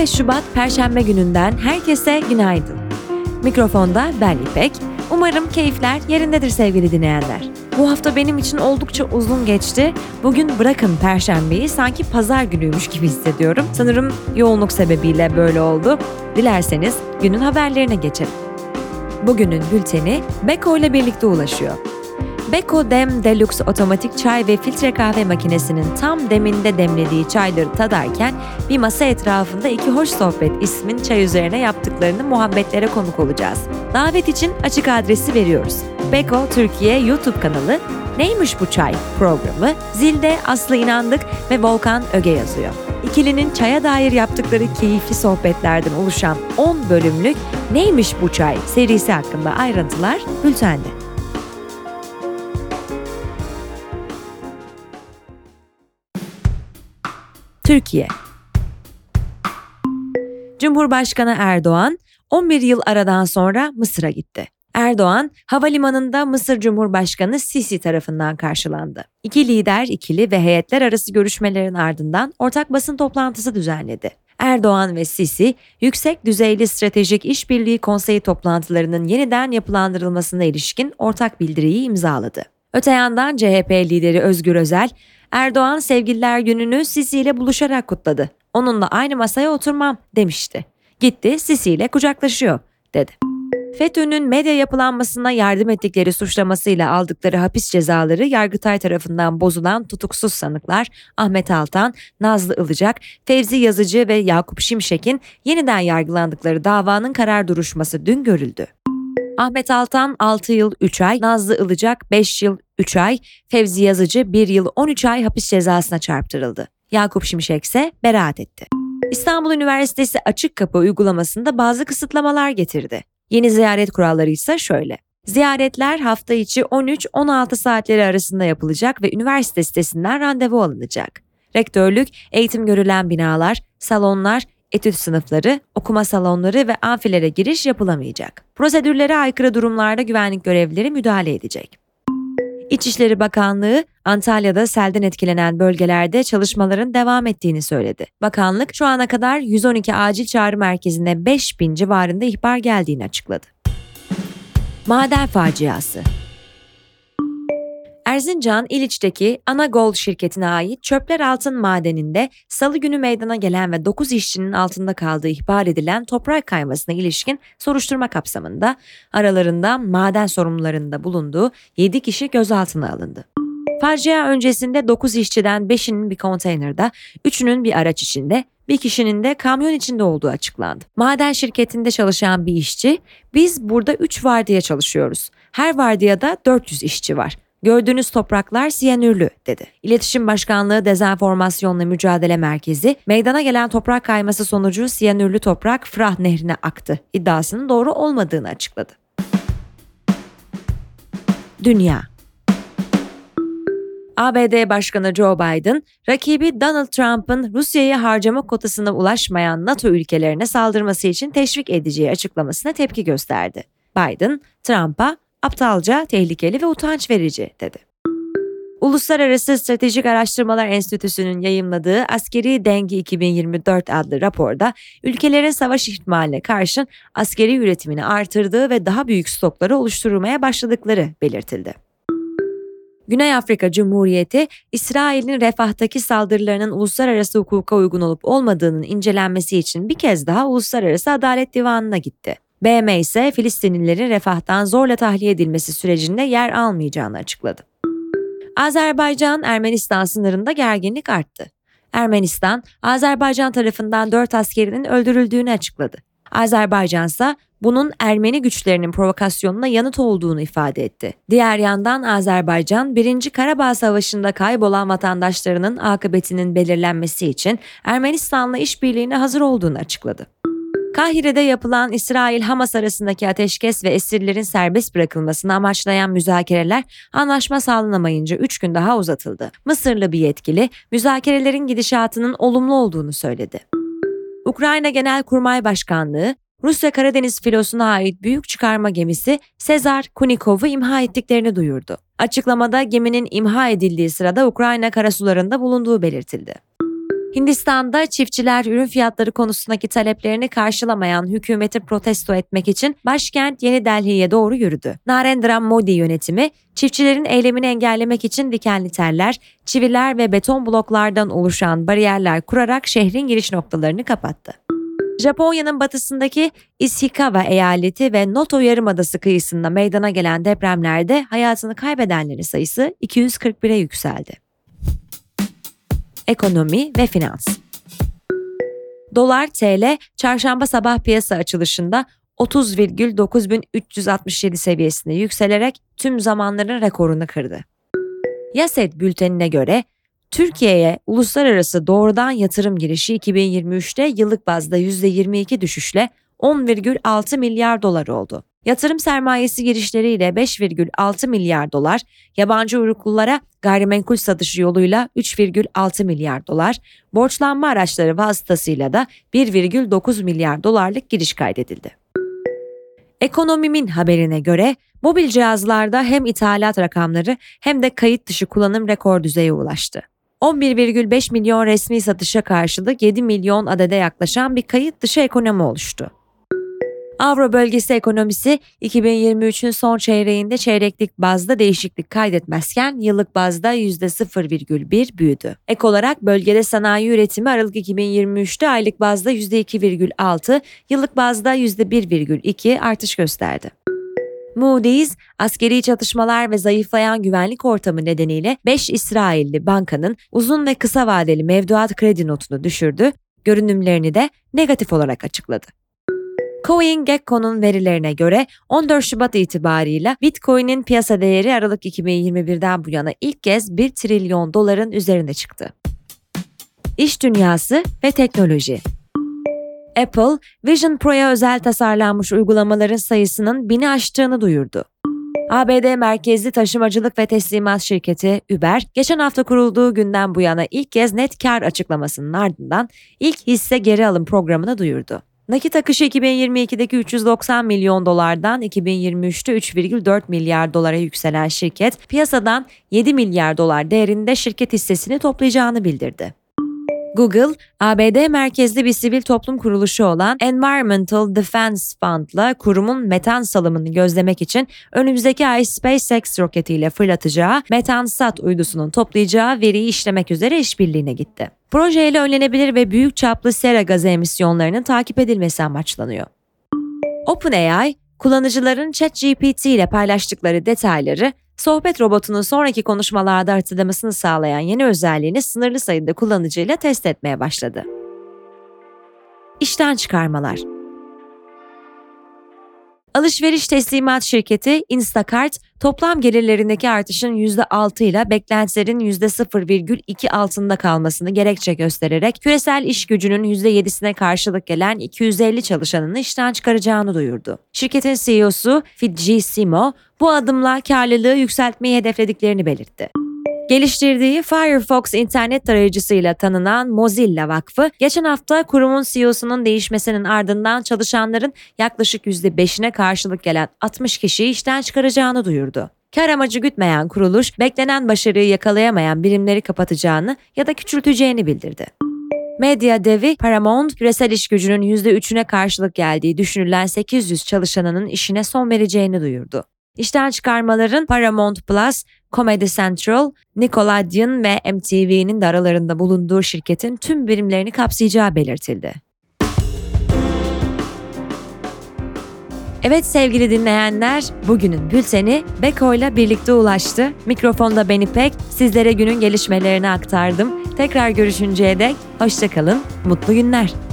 15 Şubat Perşembe gününden herkese günaydın. Mikrofonda ben İpek. Umarım keyifler yerindedir sevgili dinleyenler. Bu hafta benim için oldukça uzun geçti. Bugün bırakın Perşembe'yi, sanki pazar günüymüş gibi hissediyorum. Sanırım yoğunluk sebebiyle böyle oldu. Dilerseniz günün haberlerine geçelim. Bugünün bülteni Beko ile birlikte ulaşıyor. Beko Dem Deluxe Otomatik Çay ve Filtre Kahve Makinesinin tam deminde demlediği çayları tadarken bir masa etrafında iki hoş sohbet ismin çay üzerine yaptıklarını muhabbetlere konuk olacağız. Davet için açık adresi veriyoruz. Beko Türkiye YouTube kanalı Neymiş Bu Çay programı, zilde Aslı İnandık ve Volkan Öge yazıyor. İkilinin çaya dair yaptıkları keyifli sohbetlerden oluşan 10 bölümlük Neymiş Bu Çay serisi hakkında ayrıntılar bültende. Türkiye. Cumhurbaşkanı Erdoğan 11 yıl aradan sonra Mısır'a gitti. Erdoğan, havalimanında Mısır Cumhurbaşkanı Sisi tarafından karşılandı. İki lider, ikili ve heyetler arası görüşmelerin ardından ortak basın toplantısı düzenledi. Erdoğan ve Sisi, Yüksek Düzeyli Stratejik İşbirliği Konseyi toplantılarının yeniden yapılandırılmasına ilişkin ortak bildiriyi imzaladı. Öte yandan CHP lideri Özgür Özel, Erdoğan Sevgililer Günü'nü Sisi ile buluşarak kutladı. "Onunla aynı masaya oturmam" demişti. "Gitti, Sisi ile kucaklaşıyor" dedi. FETÖ'nün medya yapılanmasına yardım ettikleri suçlamasıyla aldıkları hapis cezaları Yargıtay tarafından bozulan tutuksuz sanıklar Ahmet Altan, Nazlı Ilıcak, Fevzi Yazıcı ve Yakup Şimşek'in yeniden yargılandıkları davanın karar duruşması dün görüldü. Ahmet Altan 6 yıl 3 ay, Nazlı Ilıcak 5 yıl 3 ay, Fevzi Yazıcı 1 yıl 13 ay hapis cezasına çarptırıldı. Yakup Şimşek ise beraat etti. İstanbul Üniversitesi açık kapı uygulamasında bazı kısıtlamalar getirdi. Yeni ziyaret kuralları ise şöyle. Ziyaretler hafta içi 13-16 saatleri arasında yapılacak ve üniversite sitesinden randevu alınacak. Rektörlük, eğitim görülen binalar, salonlar, etüt sınıfları, okuma salonları ve amfilere giriş yapılamayacak. Prosedürlere aykırı durumlarda güvenlik görevlileri müdahale edecek. İçişleri Bakanlığı, Antalya'da selden etkilenen bölgelerde çalışmaların devam ettiğini söyledi. Bakanlık, şu ana kadar 112 acil çağrı merkezine 5000 civarında ihbar geldiğini açıkladı. Maden faciası. Erzincan, İliç'teki Anagold şirketine ait Çöpler Altın Madeni'nde salı günü meydana gelen ve 9 işçinin altında kaldığı ihbar edilen toprak kaymasına ilişkin soruşturma kapsamında aralarında maden sorumlularında bulunduğu 7 kişi gözaltına alındı. Facia öncesinde 9 işçiden 5'inin bir konteynerde, 3'ünün bir araç içinde, bir kişinin de kamyon içinde olduğu açıklandı. Maden şirketinde çalışan bir işçi, "Biz burada 3 vardiya çalışıyoruz. Her vardiyada 400 işçi var. Gördüğünüz topraklar siyanürlü" dedi. İletişim Başkanlığı Dezenformasyonla Mücadele Merkezi, meydana gelen toprak kayması sonucu siyanürlü toprak Fırat Nehri'ne aktı iddiasının doğru olmadığını açıkladı. Dünya. ABD Başkanı Joe Biden, rakibi Donald Trump'ın Rusya'ya harcama kotasına ulaşmayan NATO ülkelerine saldırması için teşvik edeceği açıklamasına tepki gösterdi. Biden, Trump'a "aptalca, tehlikeli ve utanç verici" dedi. Uluslararası Stratejik Araştırmalar Enstitüsü'nün yayımladığı Askeri Denge 2024 adlı raporda ülkelerin savaş ihtimaline karşın askeri üretimini artırdığı ve daha büyük stokları oluşturmaya başladıkları belirtildi. Güney Afrika Cumhuriyeti, İsrail'in Refah'taki saldırılarının uluslararası hukuka uygun olup olmadığının incelenmesi için bir kez daha Uluslararası Adalet Divanı'na gitti. BM ise Filistinlilerin Refah'tan zorla tahliye edilmesi sürecinde yer almayacağını açıkladı. Azerbaycan-Ermenistan sınırında gerginlik arttı. Ermenistan, Azerbaycan tarafından 4 askerinin öldürüldüğünü açıkladı. Azerbaycan ise bunun Ermeni güçlerinin provokasyonuna yanıt olduğunu ifade etti. Diğer yandan Azerbaycan, 1. Karabağ Savaşı'nda kaybolan vatandaşlarının akıbetinin belirlenmesi için Ermenistan'la işbirliğine hazır olduğunu açıkladı. Kahire'de yapılan İsrail-Hamas arasındaki ateşkes ve esirlerin serbest bırakılmasını amaçlayan müzakereler anlaşma sağlanamayınca 3 gün daha uzatıldı. Mısırlı bir yetkili, müzakerelerin gidişatının olumlu olduğunu söyledi. Ukrayna Genelkurmay Başkanlığı, Rusya Karadeniz filosuna ait büyük çıkarma gemisi Sezar Kunikov'u imha ettiklerini duyurdu. Açıklamada geminin imha edildiği sırada Ukrayna karasularında bulunduğu belirtildi. Hindistan'da çiftçiler ürün fiyatları konusundaki taleplerini karşılamayan hükümeti protesto etmek için başkent Yeni Delhi'ye doğru yürüdü. Narendra Modi yönetimi çiftçilerin eylemini engellemek için dikenli teller, çiviler ve beton bloklardan oluşan bariyerler kurarak şehrin giriş noktalarını kapattı. Japonya'nın batısındaki Ishikawa eyaleti ve Noto yarımadası kıyısında meydana gelen depremlerde hayatını kaybedenlerin sayısı 241'e yükseldi. Ekonomi ve finans. Dolar TL çarşamba sabah piyasa açılışında 30,9367 seviyesine yükselerek tüm zamanların rekorunu kırdı. Yaset bültenine göre Türkiye'ye uluslararası doğrudan yatırım girişi 2023'te yıllık bazda %22 düşüşle 10,6 milyar dolar oldu. Yatırım sermayesi girişleriyle 5,6 milyar dolar, yabancı uyruklulara gayrimenkul satışı yoluyla 3,6 milyar dolar, borçlanma araçları vasıtasıyla da 1,9 milyar dolarlık giriş kaydedildi. Ekonomimin haberine göre mobil cihazlarda hem ithalat rakamları hem de kayıt dışı kullanım rekor düzeye ulaştı. 11,5 milyon resmi satışa karşılık 7 milyon adede yaklaşan bir kayıt dışı ekonomi oluştu. Avro bölgesi ekonomisi 2023'ün son çeyreğinde çeyreklik bazda değişiklik kaydetmezken yıllık bazda %0,1 büyüdü. Ek olarak bölgede sanayi üretimi Aralık 2023'te aylık bazda %2,6, yıllık bazda %1,2 artış gösterdi. Moody's, askeri çatışmalar ve zayıflayan güvenlik ortamı nedeniyle 5 İsrailli bankanın uzun ve kısa vadeli mevduat kredi notunu düşürdü, görünümlerini de negatif olarak açıkladı. CoinGecko'nun verilerine göre 14 Şubat itibarıyla Bitcoin'in piyasa değeri Aralık 2021'den bu yana ilk kez 1 trilyon doların üzerine çıktı. İş dünyası ve teknoloji. Apple, Vision Pro'ya özel tasarlanmış uygulamaların sayısının 1000'i aştığını duyurdu. ABD merkezli taşımacılık ve teslimat şirketi Uber, geçen hafta kurulduğu günden bu yana ilk kez net kar açıklamasının ardından ilk hisse geri alım programını duyurdu. Nakit akışı 2022'deki 390 milyon dolardan 2023'te 3,4 milyar dolara yükselen şirket, piyasadan 7 milyar dolar değerinde şirket hissesini toplayacağını bildirdi. Google, ABD merkezli bir sivil toplum kuruluşu olan Environmental Defense Fund'la kurumun metan salımını gözlemek için önümüzdeki ay SpaceX roketiyle fırlatacağı MetanSat uydusunun toplayacağı veriyi işlemek üzere işbirliğine gitti. Projeyle önlenebilir ve büyük çaplı sera gazı emisyonlarının takip edilmesi amaçlanıyor. OpenAI, kullanıcıların ChatGPT ile paylaştıkları detayları, sohbet robotunun sonraki konuşmalarda hatırlamasını sağlayan yeni özelliğini sınırlı sayıda kullanıcıyla test etmeye başladı. İşten çıkarmalar. Alışveriş teslimat şirketi Instacart, toplam gelirlerindeki artışın %6 ile beklentilerin %0,2 altında kalmasını gerekçe göstererek küresel iş gücünün %7'sine karşılık gelen 250 çalışanını işten çıkaracağını duyurdu. Şirketin CEO'su Fujisimo, bu adımla karlılığı yükseltmeyi hedeflediklerini belirtti. Geliştirdiği Firefox internet tarayıcısıyla tanınan Mozilla Vakfı, geçen hafta kurumun CEO'sunun değişmesinin ardından çalışanların yaklaşık %5'ine karşılık gelen 60 kişiyi işten çıkaracağını duyurdu. Kar amacı gütmeyen kuruluş, beklenen başarıyı yakalayamayan birimleri kapatacağını ya da küçülteceğini bildirdi. Medya devi Paramount, küresel iş gücünün %3'üne karşılık geldiği düşünülen 800 çalışanının işine son vereceğini duyurdu. İşten çıkarmaların Paramount Plus, Comedy Central, Nickelodeon ve MTV'nin de aralarında bulunduğu şirketin tüm birimlerini kapsayacağı belirtildi. Evet sevgili dinleyenler, bugünün bülteni Beko ile birlikte ulaştı. Mikrofonda ben İpek, sizlere günün gelişmelerini aktardım. Tekrar görüşünceye dek hoşça kalın, mutlu günler.